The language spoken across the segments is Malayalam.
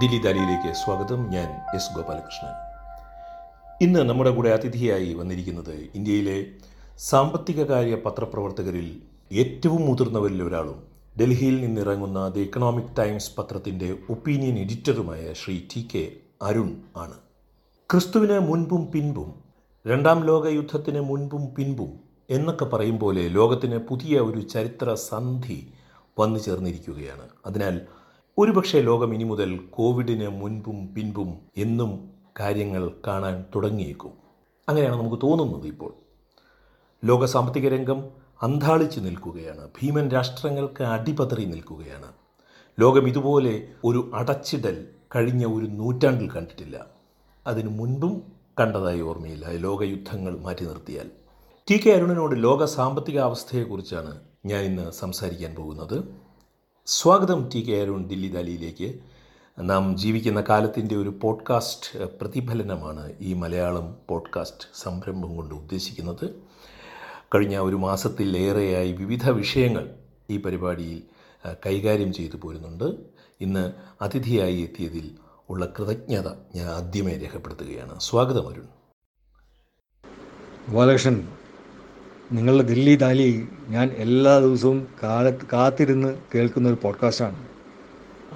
ദില്ലി ദാലിയിലേക്ക് സ്വാഗതം. ഞാൻ എസ് ഗോപാലകൃഷ്ണൻ. ഇന്ന് നമ്മുടെ കൂടെ അതിഥിയായി വന്നിരിക്കുന്നത് ഇന്ത്യയിലെ സാമ്പത്തിക കാര്യ പത്രപ്രവർത്തകരിൽ ഏറ്റവും മുതിർന്നവരിൽ ഒരാളും ഡൽഹിയിൽ നിന്നിറങ്ങുന്ന ദി ഇക്കണോമിക് ടൈംസ് പത്രത്തിൻ്റെ ഒപ്പീനിയൻ എഡിറ്ററുമായ ശ്രീ ടി കെ അരുൺ ആണ്. ക്രിസ്തുവിന് മുൻപും പിൻപും, രണ്ടാം ലോകയുദ്ധത്തിന് മുൻപും പിൻപും എന്നൊക്കെ പറയും പോലെ ലോകത്തിന് പുതിയ ഒരു ചരിത്ര സന്ധി വന്നു ചേർന്നിരിക്കുകയാണ്. അതിനാൽ ഒരുപക്ഷെ ലോകം ഇനി മുതൽ കോവിഡിന് മുൻപും പിൻപും എന്നും കാര്യങ്ങൾ കാണാൻ തുടങ്ങിയേക്കും. അങ്ങനെയാണ് നമുക്ക് തോന്നുന്നത്. ഇപ്പോൾ ലോക സാമ്പത്തിക രംഗം അന്താളിച്ചു നിൽക്കുകയാണ്. ഭീമൻ രാഷ്ട്രങ്ങൾക്ക് അടിപതറി നിൽക്കുകയാണ്. ലോകം ഇതുപോലെ ഒരു അടച്ചിടൽ കഴിഞ്ഞ ഒരു നൂറ്റാണ്ടിൽ കണ്ടിട്ടില്ല. അതിനു മുൻപും കണ്ടതായി ഓർമ്മയില്ല, ലോകയുദ്ധങ്ങൾ മാറ്റി നിർത്തിയാൽ. ടി കെ അരുണിനോട് ലോക സാമ്പത്തിക അവസ്ഥയെക്കുറിച്ചാണ് ഞാൻ ഇന്ന് സംസാരിക്കാൻ പോകുന്നത്. സ്വാഗതം ടി കെ അരുൺ ദില്ലി ദാലിയിലേക്ക്. നാം ജീവിക്കുന്ന കാലത്തിൻ്റെ ഒരു പോഡ്കാസ്റ്റ് പ്രതിഫലനമാണ് ഈ മലയാളം പോഡ്കാസ്റ്റ് സംരംഭം കൊണ്ട് ഉദ്ദേശിക്കുന്നത്. കഴിഞ്ഞ ഒരു മാസത്തിലേറെയായി വിവിധ വിഷയങ്ങൾ ഈ പരിപാടിയിൽ കൈകാര്യം ചെയ്തു പോരുന്നുണ്ട്. ഇന്ന് അതിഥിയായി എത്തിയതിൽ ഉള്ള കൃതജ്ഞത ഞാൻ ആദ്യമേ രേഖപ്പെടുത്തുകയാണ്. സ്വാഗതം അരുൺ. ഗോപാലകൃഷ്ണൻ, നിങ്ങളുടെ ദില്ലി ദാലി ഞാൻ എല്ലാ ദിവസവും കാത്തിരുന്ന് കേൾക്കുന്ന ഒരു പോഡ്കാസ്റ്റാണ്.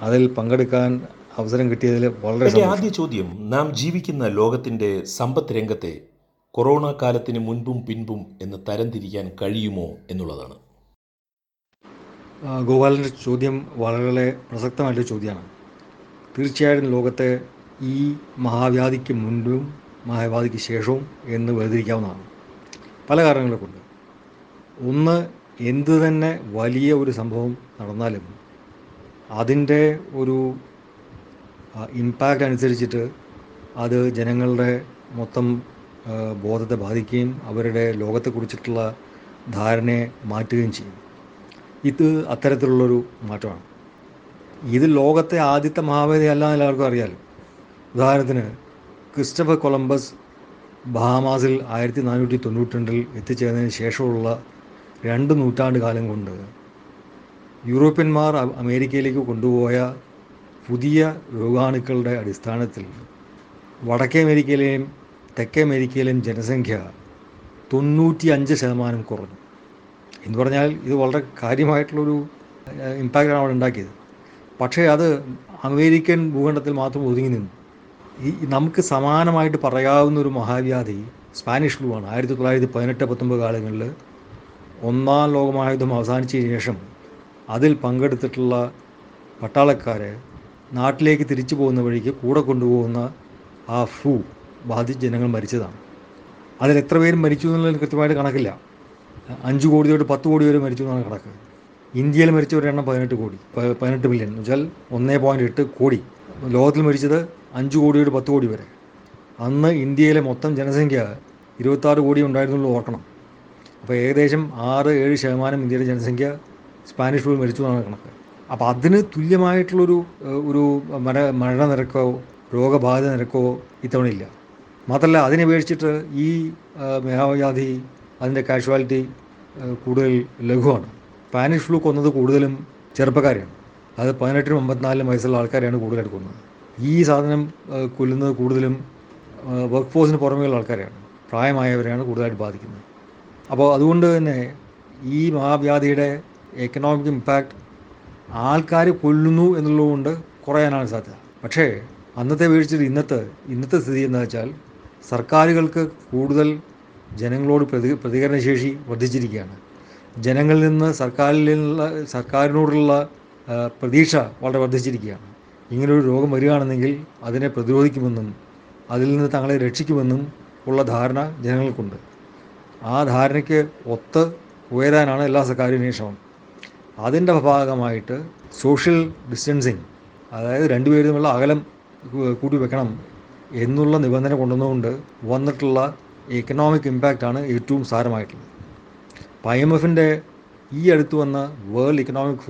അതിൽ പങ്കെടുക്കാൻ അവസരം കിട്ടിയതിൽ വളരെ. ആദ്യ ചോദ്യം, നാം ജീവിക്കുന്ന ലോകത്തിൻ്റെ സമ്പദ് രംഗത്തെ കൊറോണ കാലത്തിന് മുൻപും പിൻപും എന്ന് തരംതിരിക്കാൻ കഴിയുമോ എന്നുള്ളതാണ്. ഗോപാലൻ്റെ ചോദ്യം വളരെ പ്രസക്തമായിട്ടൊരു ചോദ്യമാണ്. തീർച്ചയായിട്ടും ലോകത്തെ ഈ മഹാവ്യാധിക്ക് മുൻപും മഹാവ്യാധിക്ക് ശേഷവും എന്ന് വേർതിരിക്കാവുന്നതാണ്, പല കാരണങ്ങളെ കൊണ്ട്. ഒന്ന്, എന്തു തന്നെ വലിയ ഒരു സംഭവം നടന്നാലും അതിൻ്റെ ഒരു ഇമ്പാക്റ്റ് അനുസരിച്ചിട്ട് അത് ജനങ്ങളുടെ മൊത്തം ബോധത്തെ ബാധിക്കുകയും അവരുടെ ലോകത്തെക്കുറിച്ചിട്ടുള്ള ധാരണയെ മാറ്റുകയും ചെയ്യും. ഇത് അത്തരത്തിലുള്ളൊരു മാറ്റമാണ്. ഇത് ലോകത്തെ ആദ്യത്തെ മഹാവ്യാധി അല്ല എല്ലാവർക്കും അറിയാമല്ലോ. ഉദാഹരണത്തിന്, ക്രിസ്റ്റഫർ കൊളംബസ് ബഹാമാസിൽ 1492 എത്തിച്ചേർന്നതിന് ശേഷമുള്ള 2 നൂറ്റാണ്ട് കാലം കൊണ്ട് യൂറോപ്യന്മാർ അമേരിക്കയിലേക്ക് കൊണ്ടുപോയ പുതിയ രോഗാണുക്കളുടെ അടിസ്ഥാനത്തിൽ വടക്കേ അമേരിക്കയിലെയും തെക്കേ അമേരിക്കയിലെയും ജനസംഖ്യ 95% കുറഞ്ഞു എന്ന് പറഞ്ഞാൽ ഇത് വളരെ കാര്യമായിട്ടുള്ളൊരു ഇമ്പാക്റ്റാണ് അവിടെ ഉണ്ടാക്കിയത്. പക്ഷേ അത് അമേരിക്കൻ ഭൂഖണ്ഡത്തിൽ മാത്രം ഒതുങ്ങി നിന്നു. ഈ നമുക്ക് സമാനമായിട്ട് പറയാവുന്ന ഒരു മഹാവ്യാധി സ്പാനിഷ് ഫ്ലൂ ആണ്. 1918-19 കാലങ്ങളിൽ ഒന്നാം ലോകമഹായുദ്ധം അവസാനിച്ചതിന് ശേഷം അതിൽ പങ്കെടുത്തിട്ടുള്ള പട്ടാളക്കാരെ നാട്ടിലേക്ക് തിരിച്ചു പോകുന്ന വഴിക്ക് കൂടെ കൊണ്ടുപോകുന്ന ആ ഫ്ലൂ ബാധിച്ച് ജനങ്ങൾ മരിച്ചതാണ്. അതിൽ എത്ര പേരും മരിച്ചു എന്നുള്ളത് കൃത്യമായിട്ട് കണക്കില്ല. 5 കോടി തൊട്ട് 10 കോടി വരെ മരിച്ചു എന്നാണ് കണക്ക്. ഇന്ത്യയിൽ മരിച്ചവരുടെ എണ്ണം 18 മില്യൺ എന്ന് വെച്ചാൽ 1.8 കോടി. ലോകത്തിൽ മരിച്ചത് 5 കോടി തൊട്ട് 10 കോടി വരെ. അന്ന് ഇന്ത്യയിലെ മൊത്തം ജനസംഖ്യ 26 കോടി ഉണ്ടായിരുന്നുള്ളൂ, ഓർക്കണം. അപ്പോൾ ഏകദേശം 6-7% ഇന്ത്യയുടെ ജനസംഖ്യ സ്പാനിഷ് ഫ്ലൂ മരിച്ചു എന്നാണ് കണക്ക്. അപ്പോൾ അതിന് തുല്യമായിട്ടുള്ളൊരു മരണനിരക്കോ രോഗബാധിത നിരക്കോ ഇത്തവണയില്ല. മാത്രമല്ല, അതിനെ അപേക്ഷിച്ചിട്ട് ഈ മഹാവ്യാധി അതിൻ്റെ കാഷ്വാലിറ്റി കൂടുതൽ ലഘുവാണ്. സ്പാനിഷ് ഫ്ലൂ കൊന്നത് കൂടുതലും ചെറുപ്പക്കാരെയാണ്. അത് 18-54 വയസ്സുള്ള ആൾക്കാരെയാണ് കൂടുതലായിട്ട് കൊന്നത്. ഈ സാധനം കൊല്ലുന്നത് കൂടുതലും വർക്ക് ഫോഴ്സിന് പുറമെയുള്ള ആൾക്കാരെയാണ്, പ്രായമായവരെയാണ് കൂടുതലായിട്ട് ബാധിക്കുന്നത്. അപ്പോൾ അതുകൊണ്ട് തന്നെ ഈ മഹാവ്യാധിയുടെ എക്കണോമിക് ഇമ്പാക്റ്റ് ആൾക്കാർ കൊല്ലുന്നു എന്നുള്ളതുകൊണ്ട് കുറയാനാണ് സാധ്യത. പക്ഷേ അന്നത്തെ വീഴ്ചയിൽ ഇന്നത്തെ സ്ഥിതി എന്താ വെച്ചാൽ സർക്കാരുകൾക്ക് കൂടുതൽ ജനങ്ങളോട് പ്രതികരണശേഷി വർദ്ധിച്ചിരിക്കുകയാണ്. ജനങ്ങളിൽ നിന്ന് സർക്കാരിനോടുള്ള പ്രതീക്ഷ വളരെ വർദ്ധിച്ചിരിക്കുകയാണ്. ഇങ്ങനൊരു രോഗം വരികയാണെന്നെങ്കിൽ അതിനെ പ്രതിരോധിക്കുമെന്നും അതിൽ നിന്ന് തങ്ങളെ രക്ഷിക്കുമെന്നും ഉള്ള ധാരണ ജനങ്ങൾക്കുണ്ട്. ആ ധാരണയ്ക്ക് ഒത്ത് ഉയരാനാണ് എല്ലാ സർക്കാരിൻ്റെയും ശ്രമം. അതിൻ്റെ ഭാഗമായിട്ട് സോഷ്യൽ ഡിസ്റ്റൻസിങ്, അതായത് രണ്ടുപേർ തമ്മിലുള്ള അകലം കൂട്ടി വെക്കണം എന്നുള്ള നിബന്ധന കൊണ്ടുവന്നുകൊണ്ട് വന്നിട്ടുള്ള എക്കണോമിക് ഇമ്പാക്റ്റാണ് ഏറ്റവും സാരമായിട്ടുള്ളത്. അപ്പോൾ IMFൻ്റെ ഈ അടുത്ത് വന്ന വേൾഡ് ഇക്കണോമിക്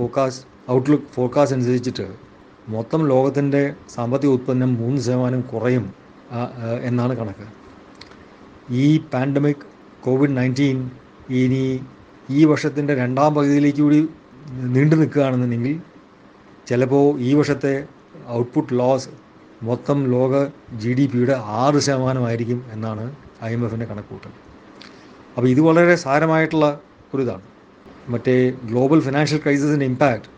ഔട്ട്ലുക്ക് ഫോർകാസ്റ്റ് അനുസരിച്ചിട്ട് മൊത്തം ലോകത്തിൻ്റെ സാമ്പത്തിക ഉത്പന്നം 3% കുറയും എന്നാണ് കണക്ക്. ഈ പാൻഡമിക് COVID-19 ഇനി ഈ വർഷത്തിൻ്റെ 2ാം പകുതിയിലേക്ക് കൂടി നീണ്ടു നിൽക്കുകയാണെന്നുണ്ടെങ്കിൽ ചിലപ്പോൾ ഈ വർഷത്തെ ഔട്ട്പുട്ട് ലോസ് മൊത്തം ലോക GDPയുടെ 6% എന്നാണ് IMFൻ്റെ കണക്കുകൂട്ടൽ. അപ്പോൾ ഇത് വളരെ സാരമായിട്ടുള്ള ഒരു ഇതാണ്. മറ്റേ ഗ്ലോബൽ ഫിനാൻഷ്യൽ ക്രൈസിസിൻ്റെ ഇമ്പാക്റ്റ്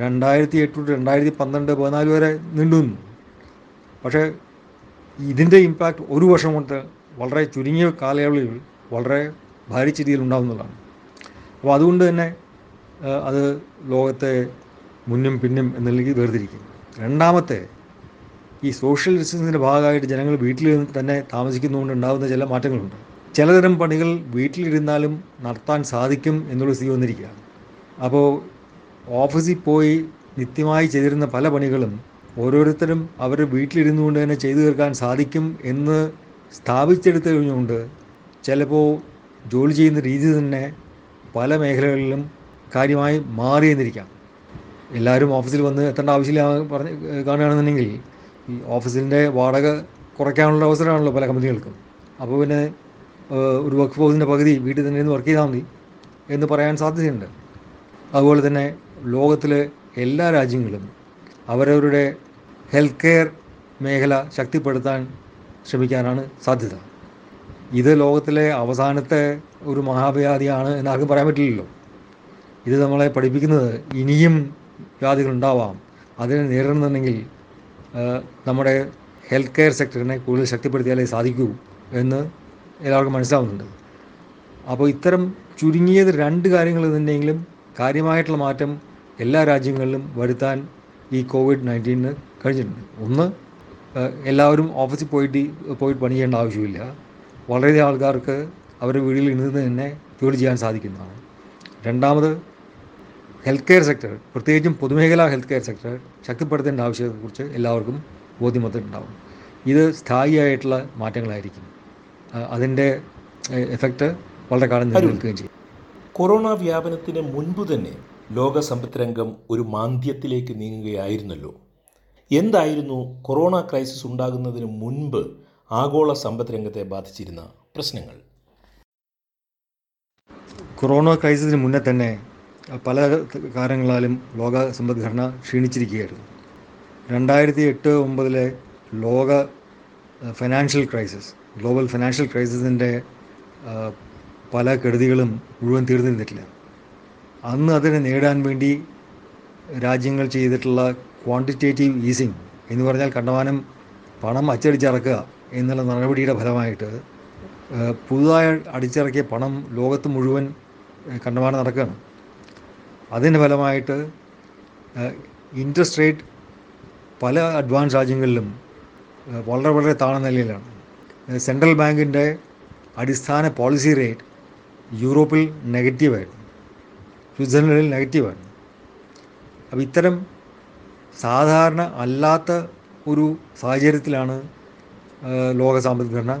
2008 to 2012-14 വരെ നീണ്ടുന്നു. പക്ഷേ ഇതിൻ്റെ ഇമ്പാക്റ്റ് ഒരു വർഷം കൊണ്ട് വളരെ ചുരുങ്ങിയ കാലയളവിൽ വളരെ ഭാരിച്ച രീതിയിൽ ഉണ്ടാകുന്നതാണ്. അപ്പോൾ അതുകൊണ്ട് തന്നെ അത് ലോകത്തെ മുന്നും പിന്നും എന്ന നിലയ്ക്ക് വേർതിരിക്കും. രണ്ടാമത്തെ, ഈ സോഷ്യൽ ഡിസ്റ്റൻസിൻ്റെ ഭാഗമായിട്ട് ജനങ്ങൾ വീട്ടിൽ തന്നെ താമസിക്കുന്നതുകൊണ്ട് ഉണ്ടാകുന്ന ചില മാറ്റങ്ങളുണ്ട്. ചിലതരം പണികൾ വീട്ടിലിരുന്നാലും നടത്താൻ സാധിക്കും എന്നുള്ള സ്ഥിതി വന്നിരിക്കുകയാണ്. അപ്പോൾ ഓഫീസിൽ പോയി നിത്യമായി ചെയ്തിരുന്ന പല പണികളും ഓരോരുത്തരും അവരുടെ വീട്ടിലിരുന്നു കൊണ്ട് തന്നെ ചെയ്തു തീർക്കാൻ സാധിക്കും എന്ന് സ്ഥാപിച്ചെടുത്തു കഴിഞ്ഞുകൊണ്ട് ചിലപ്പോൾ ജോലി ചെയ്യുന്ന രീതി തന്നെ പല മേഖലകളിലും കാര്യമായി മാറി എന്നിരിക്കാം. എല്ലാവരും ഓഫീസിൽ വന്ന് എത്തേണ്ട ആവശ്യമില്ല പറഞ്ഞ് കാണുകയാണെന്നുണ്ടെങ്കിൽ ഈ ഓഫീസിൻ്റെ വാടക കുറയ്ക്കാനുള്ള അവസരമാണല്ലോ പല കമ്പനികൾക്കും. അപ്പോൾ പിന്നെ ഒരു വർക്ക് ഫോഴ്സിൻ്റെ പകുതി വീട്ടിൽ തന്നെ ഇരുന്ന് വർക്ക് ചെയ്താൽ മതി എന്ന് പറയാൻ സാധ്യതയുണ്ട്. അതുപോലെ തന്നെ ലോകത്തിലെ എല്ലാ രാജ്യങ്ങളും അവരവരുടെ ഹെൽത്ത് കെയർ മേഖല ശക്തിപ്പെടുത്താൻ ശ്രമിക്കാനാണ് സാധ്യത. ഇത് ലോകത്തിലെ അവസാനത്തെ ഒരു മഹാവ്യാധിയാണ് എന്നാർക്കും പറയാൻ പറ്റില്ലല്ലോ. ഇത് നമ്മളെ പഠിപ്പിക്കുന്നത് ഇനിയും വ്യാധികളുണ്ടാവാം, അതിനെ നേരിടണമെന്നുണ്ടെങ്കിൽ നമ്മുടെ ഹെൽത്ത് കെയർ സെക്ടറിനെ കൂടുതൽ ശക്തിപ്പെടുത്തിയാലേ സാധിക്കൂ എന്ന് എല്ലാവർക്കും മനസ്സിലാവുന്നുണ്ട്. അപ്പോൾ ഇത്തരം ചുരുങ്ങിയത് 2 കാര്യങ്ങൾ എന്നുണ്ടെങ്കിലും കാര്യമായിട്ടുള്ള മാറ്റം എല്ലാ രാജ്യങ്ങളിലും വരുത്താൻ ഈ COVID-19 കഴിഞ്ഞിട്ടുണ്ട്. ഒന്ന്, എല്ലാവരും ഓഫീസിൽ പോയിട്ട് പണി ചെയ്യേണ്ട ആവശ്യമില്ല. വളരെയധികം ആൾക്കാർക്ക് അവരുടെ വീട്ടിൽ ഇരുന്ന് തന്നെ ജോലി ചെയ്യാൻ സാധിക്കുന്നതാണ്. രണ്ടാമത്, ഹെൽത്ത് കെയർ സെക്ടർ, പ്രത്യേകിച്ചും പൊതുമേഖലാ ഹെൽത്ത് കെയർ സെക്ടർ ശക്തിപ്പെടുത്തേണ്ട ആവശ്യത്തെക്കുറിച്ച് എല്ലാവർക്കും ബോധ്യം വന്നിട്ടുണ്ടാകും. ഇത് സ്ഥായിയായിട്ടുള്ള മാറ്റങ്ങളായിരിക്കും. അതിൻ്റെ എഫക്റ്റ് വളരെ കാലം നിലനിൽക്കുകയും ചെയ്യും. കൊറോണ വ്യാപനത്തിന് മുൻപ് തന്നെ ലോക സമ്പദ് രംഗം ഒരു മാന്ദ്യത്തിലേക്ക് നീങ്ങുകയായിരുന്നല്ലോ. എന്തായിരുന്നു കൊറോണ ക്രൈസിസ് ഉണ്ടാകുന്നതിന് മുൻപ് ആഗോള സമ്പദ് രംഗത്തെ ബാധിച്ചിരുന്ന പ്രശ്നങ്ങൾ? കൊറോണ ക്രൈസിസിന് മുന്നേ തന്നെ പല കാരണങ്ങളാലും ലോക സമ്പദ്ഘടന ക്ഷീണിച്ചിരിക്കുകയായിരുന്നു. 2008-2009 ലോക ഫിനാൻഷ്യൽ ക്രൈസിസ്, ഗ്ലോബൽ ഫിനാൻഷ്യൽ ക്രൈസിസിൻ്റെ പല കെടുതികളും മുഴുവൻ തീർന്നിരുന്നിട്ടില്ല. അന്ന് അതിനെ നേടാൻ വേണ്ടി രാജ്യങ്ങൾ ചെയ്തിട്ടുള്ള ക്വാണ്ടിറ്റേറ്റീവ് ഈസിങ് എന്ന് പറഞ്ഞാൽ കണ്ടമാനം പണം അച്ചടിച്ചിറക്കുക എന്നുള്ള നടപടിയുടെ ഫലമായിട്ട് പുതുതായി അടിച്ചിറക്കിയ പണം ലോകത്ത് മുഴുവൻ കണ്ടമാനം നടക്കുകയാണ്. അതിൻ്റെ ഫലമായിട്ട് ഇൻട്രസ്റ്റ് റേറ്റ് പല അഡ്വാൻസ് രാജ്യങ്ങളിലും വളരെ വളരെ താഴ്ന്ന നിലയിലാണ്. സെൻട്രൽ ബാങ്കിൻ്റെ അടിസ്ഥാന പോളിസി റേറ്റ് യൂറോപ്പിൽ നെഗറ്റീവായിരുന്നു, സ്വിറ്റ്സർലൻഡിൽ നെഗറ്റീവായിരുന്നു. അപ്പോൾ ഇത്തരം സാധാരണ അല്ലാത്ത ഒരു സാഹചര്യത്തിലാണ് ലോക സാമ്പത്തികഘടന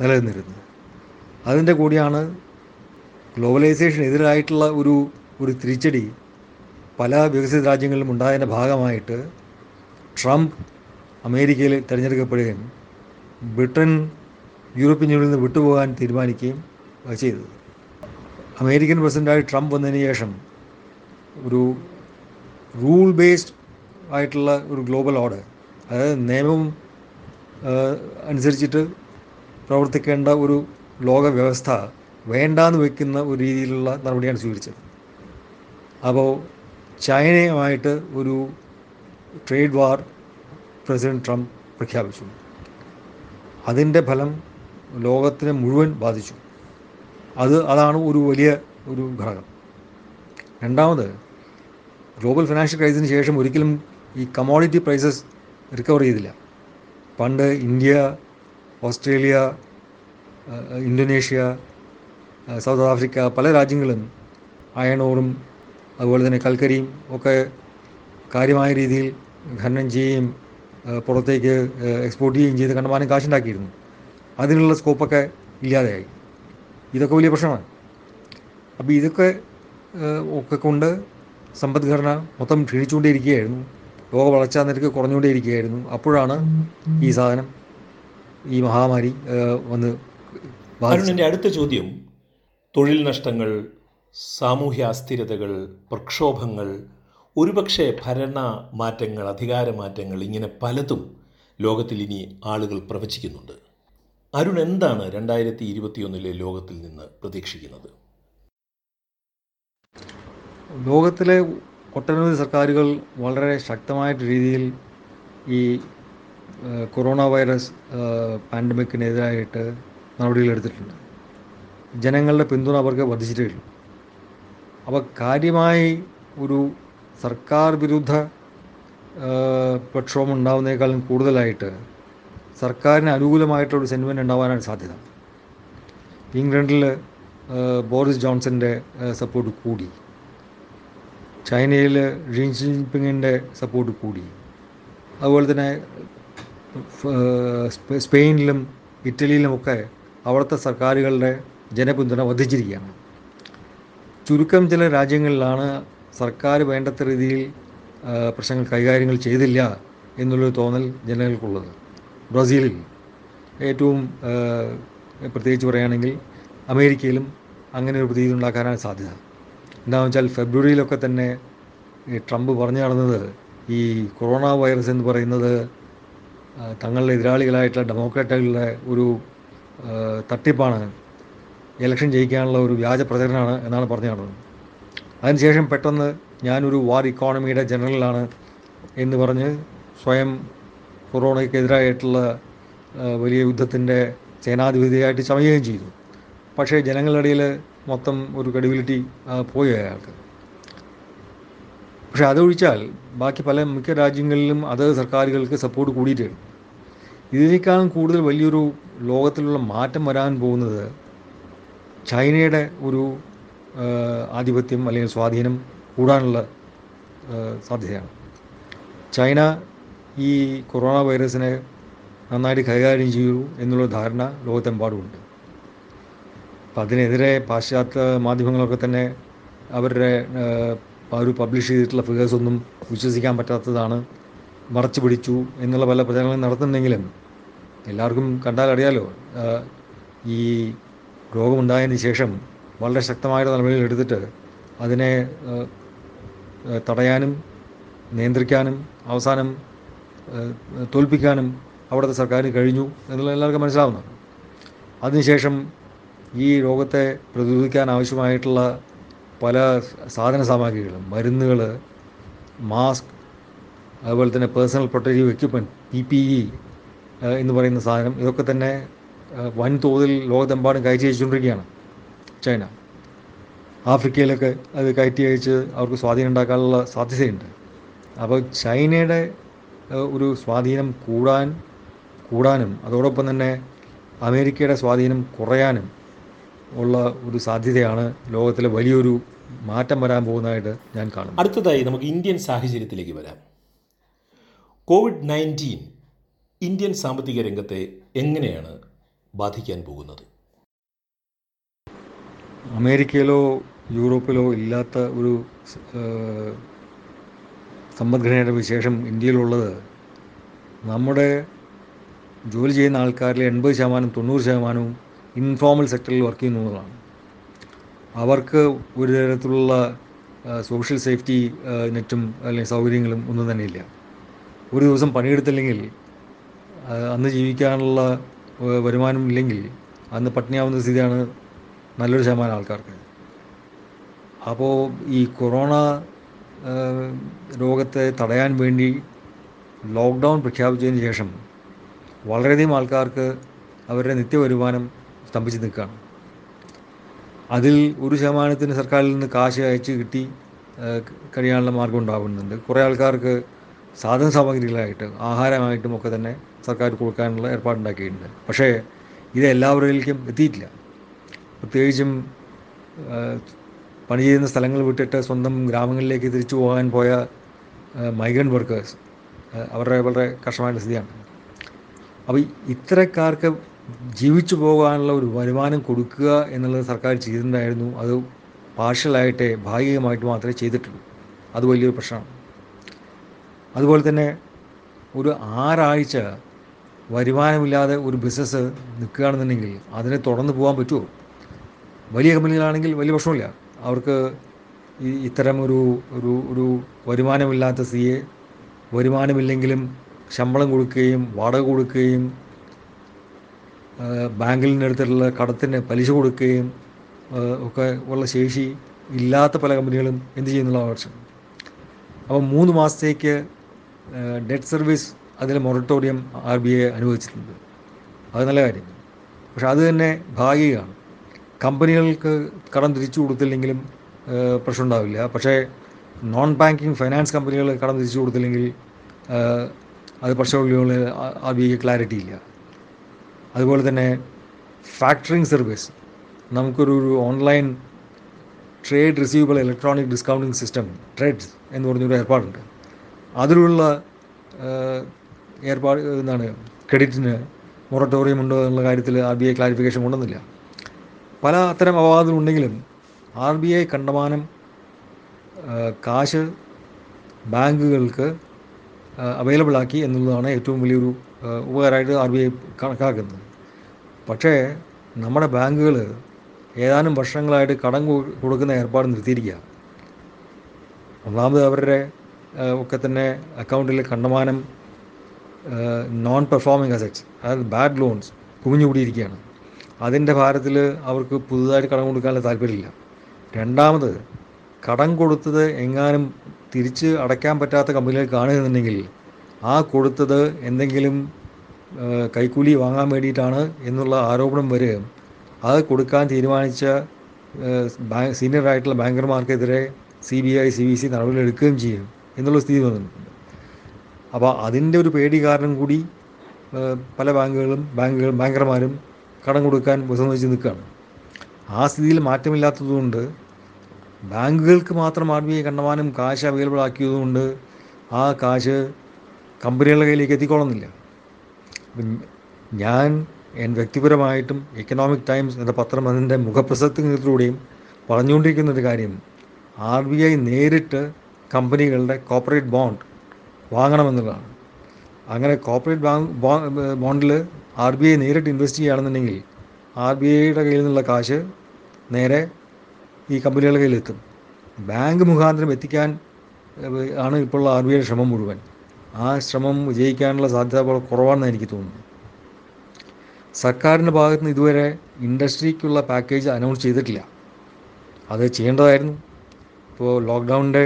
നിലനിന്നിരുന്നത്. അതിൻ്റെ കൂടിയാണ് ഗ്ലോബലൈസേഷനെതിരായിട്ടുള്ള ഒരു തിരിച്ചടി പല വികസിത രാജ്യങ്ങളിലും ഉണ്ടായതിൻ്റെ ഭാഗമായിട്ട് ട്രംപ് അമേരിക്കയിൽ തിരഞ്ഞെടുക്കപ്പെടുകയും ബ്രിട്ടൻ യൂറോപ്യൻ യൂണിയനിൽ നിന്ന് വിട്ടുപോകാൻ തീരുമാനിക്കുകയും ചെയ്തത്. അമേരിക്കൻ പ്രസിഡൻ്റായി ട്രംപ് വന്നതിന് ശേഷം ഒരു റൂൾ ബേസ്ഡ് ആയിട്ടുള്ള ഒരു ഗ്ലോബൽ ഓർഡർ, അതായത് നിയമം അനുസരിച്ചിട്ട് പ്രവർത്തിക്കേണ്ട ഒരു ലോക വ്യവസ്ഥ വേണ്ടാന്ന് വയ്ക്കുന്ന ഒരു രീതിയിലുള്ള നടപടിയാണ് സ്വീകരിച്ചത്. അപ്പോൾ ചൈനയുമായിട്ട് ഒരു ട്രേഡ് വാർ പ്രസിഡന്റ് ട്രംപ് പ്രഖ്യാപിച്ചു. അതിൻ്റെ ഫലം ലോകത്തിനെ മുഴുവൻ ബാധിച്ചു. അതാണ് ഒരു വലിയ ഒരു ഘടകം. രണ്ടാമത്, ഗ്ലോബൽ ഫിനാൻഷ്യൽ ക്രൈസിന് ശേഷം ഒരിക്കലും ഈ കമോഡിറ്റി പ്രൈസസ് റിക്കവർ ചെയ്തില്ല. പണ്ട് India, Australia, Indonesia, South Africa പല രാജ്യങ്ങളും അയണോറും അതുപോലെ തന്നെ കൽക്കരിയും ഒക്കെ കാര്യമായ രീതിയിൽ ഖനനം ചെയ്യുകയും പുറത്തേക്ക് എക്സ്പോർട്ട് ചെയ്യുകയും ചെയ്ത് കണ്ടമാനം കാശുണ്ടാക്കിയിരുന്നു. അതിനുള്ള സ്കോപ്പൊക്കെ ഇല്ലാതെയായി. ഇതൊക്കെ വലിയ പ്രശ്നമാണ്. അപ്പോൾ ഇതൊക്കെ കൊണ്ട് സമ്പദ്ഘടന മൊത്തം ക്ഷീണിച്ചുകൊണ്ടേയിരിക്കുകയായിരുന്നു. ലോക വളർച്ചാ നിരക്ക് കുറഞ്ഞുകൊണ്ടേയിരിക്കുകയായിരുന്നു. അപ്പോഴാണ് ഈ മഹാമാരി വന്ന് ബാധിച്ചത്. എൻ്റെ അടുത്ത ചോദ്യം, തൊഴിൽ നഷ്ടങ്ങൾ, സാമൂഹ്യ അസ്ഥിരതകൾ, പ്രക്ഷോഭങ്ങൾ, ഒരുപക്ഷെ ഭരണ മാറ്റങ്ങൾ, അധികാരമാറ്റങ്ങൾ, ഇങ്ങനെ പലതും ലോകത്തിൽ ഇനി ആളുകൾ പ്രവചിക്കുന്നുണ്ട്. അരുൺ എന്താണ് 2021 ലോകത്തിൽ നിന്ന് പ്രതീക്ഷിക്കുന്നത്? ലോകത്തിലെ ഒട്ടനവധി സർക്കാരുകൾ വളരെ ശക്തമായ രീതിയിൽ ഈ കൊറോണ വൈറസ് പാൻഡമിക്കിനെതിരായിട്ട് നടപടികളെടുത്തിട്ടുണ്ട്. ജനങ്ങളുടെ പിന്തുണ അവർക്ക് വർദ്ധിച്ചിട്ടേ ഉള്ളൂ. അപ്പോൾ കാര്യമായി ഒരു സർക്കാർ വിരുദ്ധ പ്രക്ഷോഭം ഉണ്ടാകുന്നതിനേക്കാളും കൂടുതലായിട്ട് സർക്കാരിന് അനുകൂലമായിട്ടുള്ളൊരു സെൻറ്റിമെൻ്റ് ഉണ്ടാകാനാണ് സാധ്യത. ഇംഗ്ലണ്ടിൽ ബോറിസ് ജോൺസൻ്റെ സപ്പോർട്ട് കൂടി, ചൈനയിൽ ഷീ ജിൻപിങ്ങിൻ്റെ സപ്പോർട്ട് കൂടി, അതുപോലെ തന്നെ സ്പെയിനിലും ഇറ്റലിയിലുമൊക്കെ അവിടുത്തെ സർക്കാരുകളുടെ ജനപിന്തുണ വർദ്ധിച്ചിരിക്കുകയാണ്. ചുരുക്കം ചില രാജ്യങ്ങളിലാണ് സർക്കാർ വേണ്ടത്ര രീതിയിൽ പ്രശ്നങ്ങൾ കൈകാര്യങ്ങൾ ചെയ്തില്ല എന്നുള്ളൊരു തോന്നൽ ജനങ്ങൾക്കുള്ളത്. ബ്രസീലിൽ ഏറ്റവും പ്രത്യേകിച്ച് പറയുകയാണെങ്കിൽ അമേരിക്കയിലും അങ്ങനെ ഒരു പ്രതീതി ഉണ്ടാക്കാനാണ് സാധ്യത. എന്താണെന്ന് വെച്ചാൽ ഫെബ്രുവരിയിലൊക്കെ തന്നെ ട്രംപ് പറഞ്ഞു നടന്നത് ഈ കൊറോണ വൈറസ് എന്ന് പറയുന്നത് തങ്ങളുടെ എതിരാളികളായിട്ടുള്ള ഡെമോക്രാറ്റുകളുടെ ഒരു തട്ടിപ്പാണ്, ഇലക്ഷൻ ജയിക്കാനുള്ള ഒരു വ്യാജ പ്രചരണമാണ് എന്നാണ് പറഞ്ഞു നടന്നത്. അതിനുശേഷം പെട്ടെന്ന് ഞാനൊരു വാർ ഇക്കോണമിയുടെ ജനറലാണ് എന്ന് പറഞ്ഞ് സ്വയം കൊറോണയ്ക്കെതിരായിട്ടുള്ള വലിയ യുദ്ധത്തിൻ്റെ സേനാധിപതിയായിട്ട് ചമയുകയും ചെയ്തു. പക്ഷേ ജനങ്ങളുടെ ഇടയിൽ മൊത്തം ഒരു ക്രെഡിബിലിറ്റി പോയി അയാൾക്ക്. പക്ഷെ അതൊഴിച്ചാൽ ബാക്കി മിക്ക രാജ്യങ്ങളിലും അത് സർക്കാരുകൾക്ക് സപ്പോർട്ട് കൂടിയിട്ടുണ്ട്. ഇതിനേക്കാളും കൂടുതൽ വലിയൊരു ലോകത്തിലുള്ള മാറ്റം വരാൻ പോകുന്നത് ചൈനയുടെ ഒരു ആധിപത്യം അല്ലെങ്കിൽ സ്വാധീനം കൂടാനുള്ള സാധ്യതയാണ്. ചൈന ഈ കൊറോണ വൈറസിനെ നന്നായിട്ട് കൈകാര്യം ചെയ്യൂ എന്നുള്ള ധാരണ ലോകത്തെമ്പാടുമുണ്ട്. അപ്പം അതിനെതിരെ പാശ്ചാത്യ മാധ്യമങ്ങളൊക്കെ തന്നെ അവരുടെ അവർ പബ്ലിഷ് ചെയ്തിട്ടുള്ള ഫിഗേഴ്സൊന്നും വിശ്വസിക്കാൻ പറ്റാത്തതാണ്, മറച്ചു പിടിച്ചു എന്നുള്ള പല പ്രചരണങ്ങൾ നടത്തുന്നുണ്ടെങ്കിലും എല്ലാവർക്കും കണ്ടാൽ അറിയാലോ ഈ രോഗമുണ്ടായതിന് ശേഷം വളരെ ശക്തമായ നടപടികൾ എടുത്തിട്ട് അതിനെ തടയാനും നിയന്ത്രിക്കാനും അവസാനം തോൽപ്പിക്കാനും അവിടുത്തെ സർക്കാരിന് കഴിഞ്ഞു എന്നുള്ള എല്ലാവർക്കും മനസ്സിലാവുന്നുണ്ട്. അതിനുശേഷം ഈ രോഗത്തെ പ്രതിരോധിക്കാൻ ആവശ്യമായിട്ടുള്ള പല സാധന സാമഗ്രികളും, മരുന്നുകൾ, മാസ്ക്, അതുപോലെ തന്നെ പേഴ്സണൽ പ്രൊട്ടക്റ്റീവ് എക്യുപ്മെൻറ്റ് PPE എന്ന് പറയുന്ന സാധനം, ഇതൊക്കെ തന്നെ വൻതോതിൽ ലോകത്തെമ്പാടും കയറ്റി അയച്ചുകൊണ്ടിരിക്കുകയാണ് ചൈന. ആഫ്രിക്കയിലൊക്കെ അത് കയറ്റി അയച്ച് അവർക്ക് സ്വാധീനം ഉണ്ടാക്കാനുള്ള സാധ്യതയുണ്ട്. അപ്പോൾ ചൈനയുടെ ഒരു സ്വാധീനം കൂടാനും അതോടൊപ്പം തന്നെ അമേരിക്കയുടെ സ്വാധീനം കുറയാനും ഉള്ള ഒരു സാധ്യതയാണ് ലോകത്തിലെ വലിയൊരു മാറ്റം വരാൻ പോകുന്നതായിട്ട് ഞാൻ കാണുന്നു. അടുത്തതായി നമുക്ക് ഇന്ത്യൻ സാഹചര്യത്തിലേക്ക് വരാം. COVID-19 ഇന്ത്യൻ സാമ്പത്തിക രംഗത്തെ എങ്ങനെയാണ് ബാധിക്കാൻ പോകുന്നത്? അമേരിക്കയിലോ യൂറോപ്പിലോ ഇല്ലാത്ത ഒരു സമ്പദ്ഘടനയുടെ വിശേഷം ഇന്ത്യയിലുള്ളത് നമ്മുടെ ജോലി ചെയ്യുന്ന ആൾക്കാരിലെ 80% 90% ഇൻഫോർമൽ സെക്ടറിൽ വർക്ക് ചെയ്യുന്നതാണ്. അവർക്ക് ഒരു തരത്തിലുള്ള സോഷ്യൽ സേഫ്റ്റി നെറ്റും അല്ലെങ്കിൽ സൗകര്യങ്ങളും ഒന്നും തന്നെ ഇല്ല. ഒരു ദിവസം പണിയെടുത്തില്ലെങ്കിൽ, അന്ന് ജീവിക്കാനുള്ള വരുമാനം ഇല്ലെങ്കിൽ അന്ന് പട്ടിണിയാവുന്ന സ്ഥിതിയാണ് നല്ലൊരു ശതമാനം ആൾക്കാർക്ക്. അപ്പോൾ ഈ കൊറോണ രോഗത്തെ തടയാൻ വേണ്ടി ലോക്ക്ഡൗൺ പ്രഖ്യാപിച്ചതിന് ശേഷം വളരെയധികം ആൾക്കാർക്ക് അവരുടെ നിത്യവരുമാനം സ്തംഭിച്ച് നിൽക്കുകയാണ്. അതിൽ 1% സർക്കാരിൽ നിന്ന് കാശ് അയച്ച് കിട്ടി കഴിയാനുള്ള മാർഗം ഉണ്ടാകുന്നുണ്ട്. കുറേ ആൾക്കാർക്ക് സാധന സാമഗ്രികളായിട്ട് ആഹാരമായിട്ടും ഒക്കെ തന്നെ സർക്കാർ കൊടുക്കാനുള്ള ഏർപ്പാടുണ്ടാക്കിയിട്ടുണ്ട്. പക്ഷേ ഇത് എല്ലാവരിലേക്കും എത്തിയിട്ടില്ല. പ്രത്യേകിച്ചും പണി ചെയ്യുന്ന സ്ഥലങ്ങൾ വിട്ടിട്ട് സ്വന്തം ഗ്രാമങ്ങളിലേക്ക് തിരിച്ചു പോകാൻ പോയ മൈഗ്രൻ്റ് വർക്കേഴ്സ്, അവരുടെ വളരെ കഷ്ടമായ സ്ഥിതിയാണ്. അപ്പോൾ ഇത്തരക്കാർക്ക് ജീവിച്ചു പോകാനുള്ള ഒരു വരുമാനം കൊടുക്കുക എന്നുള്ളത് സർക്കാർ ചെയ്തിട്ടുണ്ടായിരുന്നു. അത് പാർഷ്യലായിട്ടേ, ഭാഗികമായിട്ട് മാത്രമേ ചെയ്തിട്ടുള്ളൂ. അത് വലിയൊരു പ്രശ്നമാണ്. അതുപോലെ തന്നെ ഒരു 6 ആഴ്ച വരുമാനമില്ലാതെ ഒരു ബിസിനസ് നിൽക്കുകയാണെന്നുണ്ടെങ്കിൽ അതിനെ തുടർന്ന് പോകാൻ പറ്റുമോ? വലിയ കമ്പനികളാണെങ്കിൽ വലിയ പ്രശ്നമില്ല, അവർക്ക് ഇത്തരമൊരു ഒരു ഒരു വരുമാനമില്ലാത്ത സിയെ വരുമാനമില്ലെങ്കിലും ശമ്പളം കൊടുക്കുകയും വാടക കൊടുക്കുകയും ബാങ്കിൽ നിന്നെടുത്തിട്ടുള്ള കടത്തിന് പലിശ കൊടുക്കുകയും ഒക്കെ ഉള്ള ശേഷി ഇല്ലാത്ത പല കമ്പനികളും എന്ത് ചെയ്യുന്നുള്ള വർഷം. അപ്പോൾ 3 മാസത്തേക്ക് ഡെറ്റ് സർവീസ് അതിലെ മൊറട്ടോറിയം ആർ ബി ഐ അനുവദിച്ചിട്ടുണ്ട്. അത് നല്ല കാര്യം. പക്ഷെ അത് തന്നെ ഭാഗികമാണ്. കമ്പനികൾക്ക് കടം തിരിച്ചു കൊടുത്തില്ലെങ്കിലും പ്രശ്നമുണ്ടാവില്ല. പക്ഷേ നോൺ ബാങ്കിങ് ഫൈനാൻസ് കമ്പനികൾ കടം തിരിച്ചു കൊടുത്തില്ലെങ്കിൽ അത് പ്രശ്നമുള്ള ആർ ബി ഐക്ക് ക്ലാരിറ്റി ഇല്ല. അതുപോലെ തന്നെ ഫാക്ടറിങ് സർവീസ്, നമുക്കൊരു online trade receivable electronic discounting system trades എന്ന് പറഞ്ഞൊരു ഏർപ്പാടുണ്ട്. അതിലുള്ള ഏർപ്പാട് എന്താണ് ക്രെഡിറ്റിന് മൊറട്ടോറിയം ഉണ്ടോ എന്നുള്ള കാര്യത്തിൽ ആർ ബി ഐ ക്ലാരിഫിക്കേഷൻ കൊണ്ടുവന്നില്ല. പല അത്തരം അപവാദങ്ങളുണ്ടെങ്കിലും ആർ ബി ഐ കണ്ടമാനം കാശ് ബാങ്കുകൾക്ക് അവൈലബിളാക്കി എന്നുള്ളതാണ് ഏറ്റവും വലിയൊരു ഉപകാരമായിട്ട് ആർ ബി ഐ കണക്കാക്കുന്നത്. പക്ഷേ നമ്മുടെ ബാങ്കുകൾ ഏതാനും വർഷങ്ങളായിട്ട് കടം കൊടുക്കുന്ന ഏർപ്പാട് നിർത്തിയിരിക്കുക. ഒന്നാമത് അവരുടെ ഒക്കെ തന്നെ അക്കൗണ്ടിൽ കണ്ടമാനം നോൺ പെർഫോമിങ് അസറ്റ്സ്, അതായത് ബാഡ് ലോൺസ് കുമിഞ്ഞുകൂടിയിരിക്കുകയാണ്. അതിൻ്റെ ഭാരത്തിൽ അവർക്ക് പുതുതായിട്ട് കടം കൊടുക്കാനുള്ള താല്പര്യമില്ല. രണ്ടാമത്, കടം കൊടുത്തത് എങ്ങാനും തിരിച്ച് അടയ്ക്കാൻ പറ്റാത്ത കമ്പനികൾ കാണുകയെന്നുണ്ടെങ്കിൽ ആ കൊടുത്തത് എന്തെങ്കിലും കൈക്കൂലി വാങ്ങാൻ വേണ്ടിയിട്ടാണ് എന്നുള്ള ആരോപണം വരെ അത് കൊടുക്കാൻ തീരുമാനിച്ച സീനിയറായിട്ടുള്ള ബാങ്കർമാർക്കെതിരെ CBI, CVC നടപടിയെടുക്കുകയും ചെയ്യും എന്നുള്ള സ്ഥിതി വന്നിട്ടുണ്ട്. അപ്പോൾ അതിൻ്റെ ഒരു പേടി കാരണം കൂടി പല ബാങ്കർമാരും കടം കൊടുക്കാൻ വിസമ്മതിച്ച് നിൽക്കുകയാണ്. ആ സ്ഥിതിയിൽ മാറ്റമില്ലാത്തതുകൊണ്ട് ബാങ്കുകൾക്ക് മാത്രം ആർ ബി ഐ കണ്ടമാനം കാശ് അവൈലബിൾ ആക്കിയതുകൊണ്ട് ആ കാശ് കമ്പനികളുടെ കയ്യിലേക്ക് എത്തിക്കൊള്ളുന്നില്ല. ഞാൻ വ്യക്തിപരമായിട്ടും എക്കണോമിക് ടൈംസ് എന്ന പത്രം അതിൻ്റെ മുഖപ്രസക്തത്തിലൂടെയും പറഞ്ഞുകൊണ്ടിരിക്കുന്നൊരു കാര്യം, ആർ ബി ഐ നേരിട്ട് കമ്പനികളുടെ കോർപ്പറേറ്റ് ബോണ്ട് വാങ്ങണമെന്നുള്ളതാണ്. അങ്ങനെ കോർപ്പറേറ്റ് ബോണ്ടിൽ ആർ ബി ഐ നേരിട്ട് ഇൻവെസ്റ്റ് ചെയ്യുകയാണെന്നുണ്ടെങ്കിൽ ആർ ബി ഐയുടെ കയ്യിൽ നിന്നുള്ള കാശ് നേരെ ഈ കമ്പനികളുടെ കയ്യിലെത്തും. ബാങ്ക് മുഖാന്തരം എത്തിക്കാൻ ആണ് ഇപ്പോൾ ആർ ബി ഐയുടെ ശ്രമം മുഴുവൻ. ആ ശ്രമം വിജയിക്കാനുള്ള സാധ്യത വളരെ കുറവാണെന്ന് എനിക്ക് തോന്നുന്നു. സർക്കാരിൻ്റെ ഭാഗത്ത് നിന്ന് ഇതുവരെ ഇൻഡസ്ട്രിക്കുള്ള പാക്കേജ് അനൗൺസ് ചെയ്തിട്ടില്ല. അത് ചെയ്യേണ്ടതായിരുന്നു. ഇപ്പോൾ ലോക്ക്ഡൗണിൻ്റെ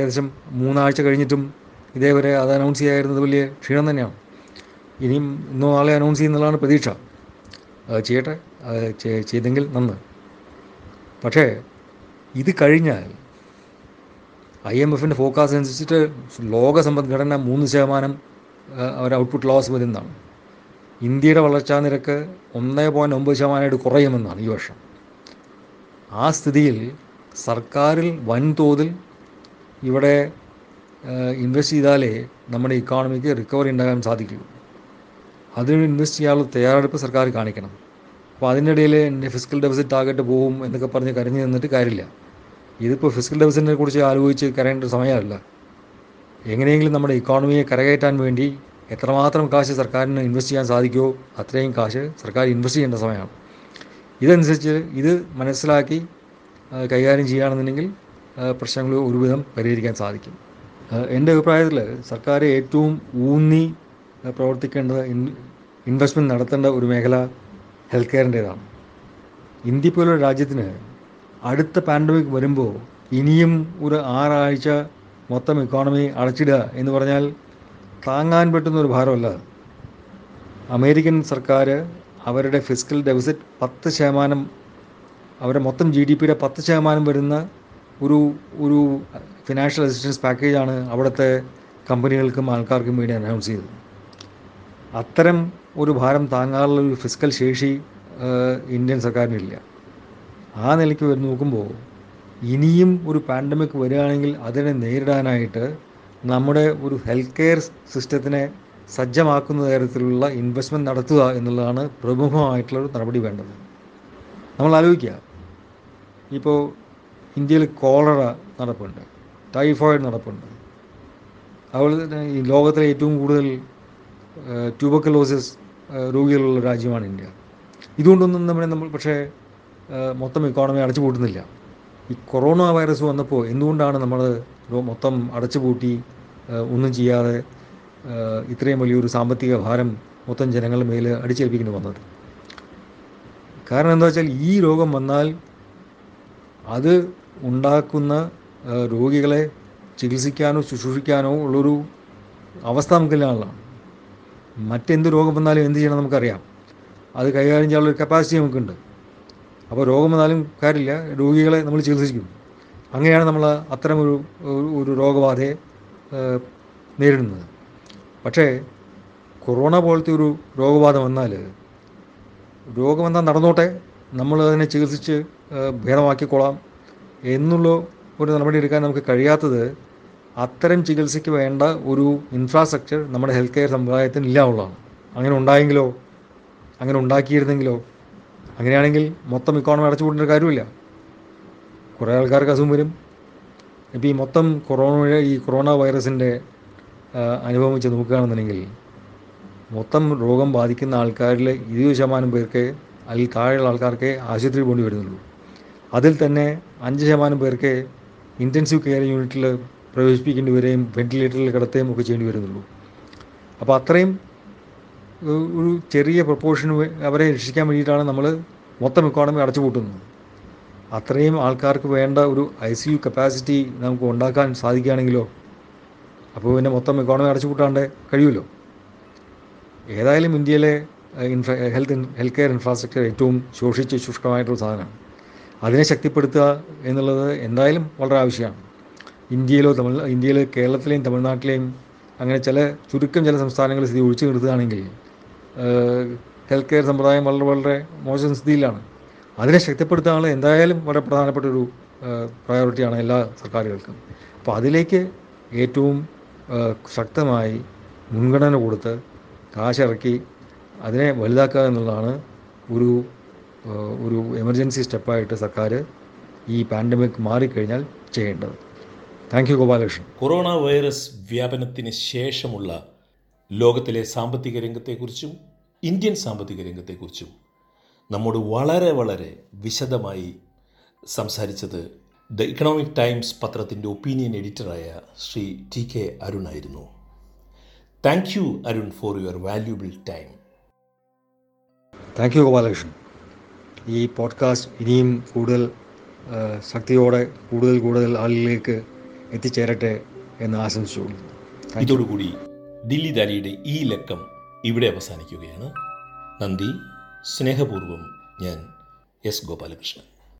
ഏകദേശം 3 ആഴ്ച കഴിഞ്ഞിട്ടും ഇതേവരെ അത് അനൗൺസ് ചെയ്യാതിരുന്നത് വലിയ ക്ഷീണം തന്നെയാണ്. ഇനിയും ഇന്നോ നാളെ അനൗൺസ് ചെയ്യുന്നതാണ് പ്രതീക്ഷ. അത് ചെയ്യട്ടെ, ചെയ്തെങ്കിൽ നന്ന്. പക്ഷേ ഇത് കഴിഞ്ഞാൽ IMFൻ്റെ ഫോക്കാസ് അനുസരിച്ചിട്ട് ലോക സമ്പദ്ഘടന 3% അവരുടെ ഔട്ട്പുട്ട് ലോസ് വരുന്നതാണ്. ഇന്ത്യയുടെ വളർച്ചാ നിരക്ക് 1.9% കുറയുമെന്നാണ് ഈ വർഷം. ആ സ്ഥിതിയിൽ സർക്കാരിൽ വൻതോതിൽ ഇവിടെ ഇൻവെസ്റ്റ് ചെയ്താലേ നമ്മുടെ ഇക്കോണമിക്ക് റിക്കവറി ഉണ്ടാകാൻ സാധിക്കുള്ളൂ. അതിന് ഇൻവെസ്റ്റ് ചെയ്യാനുള്ള തയ്യാറെടുപ്പ് സർക്കാർ കാണിക്കണം. അപ്പോൾ അതിനിടയിൽ ഫിസ്ക്കൽ ഡെഫിസിറ്റ് ടാർഗറ്റ് പോകും എന്നൊക്കെ പറഞ്ഞ് കരഞ്ഞു നിന്നിട്ട് കാര്യമില്ല. ഇതിപ്പോൾ ഫിസ്ക്കൽ ഡെഫിസിറ്റിനെ കുറിച്ച് ആലോചിച്ച് കരയേണ്ട ഒരു സമയമല്ല. എങ്ങനെയെങ്കിലും നമ്മുടെ ഇക്കോണമിയെ കരകയറ്റാൻ വേണ്ടി എത്രമാത്രം കാശ് സർക്കാരിന് ഇൻവെസ്റ്റ് ചെയ്യാൻ സാധിക്കുമോ അത്രയും കാശ് സർക്കാർ ഇൻവെസ്റ്റ് ചെയ്യേണ്ട സമയമാണ്. ഇതനുസരിച്ച് ഇത് മനസ്സിലാക്കി കൈകാര്യം ചെയ്യുകയാണെന്നുണ്ടെങ്കിൽ പ്രശ്നങ്ങൾ ഒരുവിധം പരിഹരിക്കാൻ സാധിക്കും. എൻ്റെ അഭിപ്രായത്തിൽ സർക്കാർ ഏറ്റവും ഊന്നി പ്രവർത്തിക്കേണ്ടത് ഇൻവെസ്റ്റ്മെൻറ്റ് നടത്തേണ്ട ഒരു മേഖല ഹെൽത്ത് കെയറിൻ്റേതാണ്. ഇന്ത്യ പോലുള്ള രാജ്യത്തിന് അടുത്ത പാൻഡമിക് വരുമ്പോൾ ഇനിയും ഒരു 6 ആഴ്ച മൊത്തം ഇക്കോണമി അടച്ചിടുക എന്ന് പറഞ്ഞാൽ താങ്ങാൻ പറ്റുന്നൊരു ഭാരമല്ല. അമേരിക്കൻ സർക്കാർ അവരുടെ ഫിസ്ക്കൽ ഡെഫിസിറ്റ് 10%, അവരുടെ മൊത്തം GDPയുടെ 10% വരുന്ന ഒരു ഒരു ഫിനാൻഷ്യൽ അസിസ്റ്റൻസ് പാക്കേജാണ് അവിടുത്തെ കമ്പനികൾക്കും ആൾക്കാർക്കും വേണ്ടി അനൗൺസ് ചെയ്തത്. അത്തരം ഒരു ഭാരം താങ്ങാനുള്ള ഒരു ഫിസ്ക്കൽ ശേഷി ഇന്ത്യൻ സർക്കാരിനില്ല. ആ നിലയ്ക്ക് വരും നോക്കുമ്പോൾ ഇനിയും ഒരു പാൻഡമിക് വരികയാണെങ്കിൽ അതിനെ നേരിടാനായിട്ട് നമ്മുടെ ഒരു ഹെൽത്ത് കെയർ സിസ്റ്റത്തിനെ സജ്ജമാക്കുന്ന തരത്തിലുള്ള ഇൻവെസ്റ്റ്മെൻറ്റ് നടത്തുക എന്നുള്ളതാണ് പ്രമുഖമായിട്ടുള്ളൊരു നടപടി വേണ്ടത്. നമ്മൾ ആലോചിക്കുക, ഇപ്പോൾ ഇന്ത്യയിൽ കോളറ നടപ്പുണ്ട്, ടൈഫോയിഡ് നടപ്പുണ്ട്, അതുപോലെ തന്നെ ഈ ലോകത്തിലെ ഏറ്റവും കൂടുതൽ ട്യൂബർക്കുലോസിസ് രോഗികളുള്ള രാജ്യമാണ് ഇന്ത്യ. ഇതുകൊണ്ടൊന്നും നമ്മൾ പക്ഷേ മൊത്തം ഇക്കോണമി അടച്ചു പൂട്ടുന്നില്ല. ഈ കൊറോണ വൈറസ് വന്നപ്പോൾ എന്തുകൊണ്ടാണ് നമ്മൾ മൊത്തം അടച്ചുപൂട്ടി ഒന്നും ചെയ്യാതെ ഇത്രയും വലിയൊരു സാമ്പത്തിക ഭാരം മൊത്തം ജനങ്ങളുടെ മേൽ അടിച്ചേൽപ്പിക്കേണ്ടി വന്നത്? കാരണം എന്താ വെച്ചാൽ, ഈ രോഗം വന്നാൽ അത് ഉണ്ടാക്കുന്ന രോഗികളെ ചികിത്സിക്കാനോ ശുശ്രൂഷിക്കാനോ ഉള്ളൊരു അവസ്ഥ നമുക്കില്ലാണുള്ളതാണ്. മറ്റെന്ത് രോഗം വന്നാലും എന്ത് ചെയ്യണം നമുക്കറിയാം, അത് കൈകാര്യം ചെയ്യാനുള്ളൊരു കപ്പാസിറ്റി നമുക്കുണ്ട്. അപ്പോൾ രോഗം വന്നാലും കാര്യമില്ല, രോഗികളെ നമ്മൾ ചികിത്സിക്കും. അങ്ങനെയാണ് നമ്മൾ അത്തരമൊരു ഒരു രോഗബാധയെ നേരിടുന്നത്. പക്ഷേ കൊറോണ പോലത്തെ ഒരു രോഗബാധ വന്നാൽ, രോഗം വന്നാൽ നടന്നോട്ടെ, നമ്മൾ അതിനെ ചികിത്സിച്ച് ഭേദമാക്കിക്കൊള്ളാം എന്നുള്ള ഒരു നടപടി എടുക്കാൻ നമുക്ക് കഴിയാത്തത് അത്തരം ചികിത്സയ്ക്ക് വേണ്ട ഒരു ഇൻഫ്രാസ്ട്രക്ചർ നമ്മുടെ ഹെൽത്ത് കെയർ സമ്പ്രദായത്തിന് ഇല്ല എന്നുള്ളതാണ്. അങ്ങനെ ഉണ്ടായെങ്കിലോ, അങ്ങനെ ഉണ്ടാക്കിയിരുന്നെങ്കിലോ, അങ്ങനെയാണെങ്കിൽ മൊത്തം ഇക്കോണമി അടച്ചുപൂട്ടേണ്ട കാര്യമില്ല. കുറേ ആൾക്കാർക്ക് അസുഖം വരും. ഇപ്പോൾ ഈ മൊത്തം ഈ കൊറോണ വൈറസിൻ്റെ അനുഭവം വെച്ച് നോക്കുകയാണെന്നുണ്ടെങ്കിൽ മൊത്തം രോഗം ബാധിക്കുന്ന ആൾക്കാരിൽ 20% പേർക്ക്, അതിൽ താഴെയുള്ള ആൾക്കാർക്ക് ആശുപത്രിയിൽ പോകേണ്ടി വരുന്നുള്ളൂ. അതിൽ തന്നെ 5% പേർക്ക് ഇൻറ്റൻസീവ് കെയർ യൂണിറ്റിൽ പ്രവേശിപ്പിക്കേണ്ടി വരികയും വെൻറ്റിലേറ്ററിൽ കിടത്തുകയും ഒക്കെ ചെയ്യേണ്ടി വരുന്നുള്ളൂ. അപ്പോൾ അത്രയും ഒരു ചെറിയ പ്രൊപ്പോർഷൻ അവരെ രക്ഷിക്കാൻ വേണ്ടിയിട്ടാണ് നമ്മൾ മൊത്തം ഇക്കോണമി അടച്ചുപൂട്ടുന്നത്. അത്രയും ആൾക്കാർക്ക് വേണ്ട ഒരു ICU കപ്പാസിറ്റി നമുക്ക് ഉണ്ടാക്കാൻ സാധിക്കുകയാണെങ്കിലോ, അപ്പോൾ പിന്നെ മൊത്തം ഇക്കോണമി അടച്ചുപൂട്ടാണ്ട് കഴിയുമല്ലോ. ഏതായാലും ഇന്ത്യയിലെ ഹെൽത്ത് കെയർ ഇൻഫ്രാസ്ട്രക്ചർ ഏറ്റവും ശോഷിച്ച് ശുഷ്കമായിട്ടൊരു സാധനമാണ്. അതിനെ ശക്തിപ്പെടുത്തുക എന്നുള്ളത് എന്തായാലും വളരെ ആവശ്യമാണ്. ഇന്ത്യയിൽ കേരളത്തിലെയും തമിഴ്നാട്ടിലെയും അങ്ങനെ ചുരുക്കം ചില സംസ്ഥാനങ്ങളിൽ സ്ഥിതി ഒഴിച്ചു നിർത്തുകയാണെങ്കിൽ ഹെൽത്ത് കെയർ സമ്പ്രദായം വളരെ വളരെ മോശം സ്ഥിതിയിലാണ്. അതിനെ ശക്തിപ്പെടുത്താനുള്ള എന്തായാലും വളരെ പ്രധാനപ്പെട്ടൊരു പ്രയോറിറ്റിയാണ് എല്ലാ സർക്കാരുകൾക്കും. അപ്പോൾ അതിലേക്ക് ഏറ്റവും ശക്തമായി മുൻഗണന കൊടുത്ത് കാശിറക്കി അതിനെ വലുതാക്കുക എന്നുള്ളതാണ് ഒരു എമർജൻസി സ്റ്റെപ്പായിട്ട് സർക്കാർ ഈ പാൻഡമിക് മാറിക്കഴിഞ്ഞാൽ ചെയ്യേണ്ടത്. Thank you Gopalakrishnan. Corona virus വ്യാപനത്തിന് ശേഷമുള്ള ലോകത്തിലെ സാമ്പത്തിക രംഗത്തെക്കുറിച്ചും ഇന്ത്യൻ സാമ്പത്തിക രംഗത്തെക്കുറിച്ചും നമ്മോട് വളരെ വളരെ വിശദമായി സംസാരിച്ചത് ദ ഇക്കണോമിക് ടൈംസ് പത്രത്തിൻ്റെ ഒപ്പീനിയൻ എഡിറ്ററായ ശ്രീ T. K. അരുൺ ആയിരുന്നു. Thank you Arun for your valuable time. Thank you Gopalakrishnan. ഈ പോഡ്കാസ്റ്റ് ഇനിയും കൂടുതൽ ശക്തിയോടെ കൂടുതൽ ആളുകളിലേക്ക് എത്തിച്ചേരട്ടെ എന്ന് ആശംസിച്ചു. ഇതോടുകൂടി ദില്ലി ദാലിയുടെ ഈ ലക്കം ഇവിടെ അവസാനിക്കുകയാണ്. നന്ദി. സ്നേഹപൂർവം ഞാൻ S. ഗോപാലകൃഷ്ണൻ.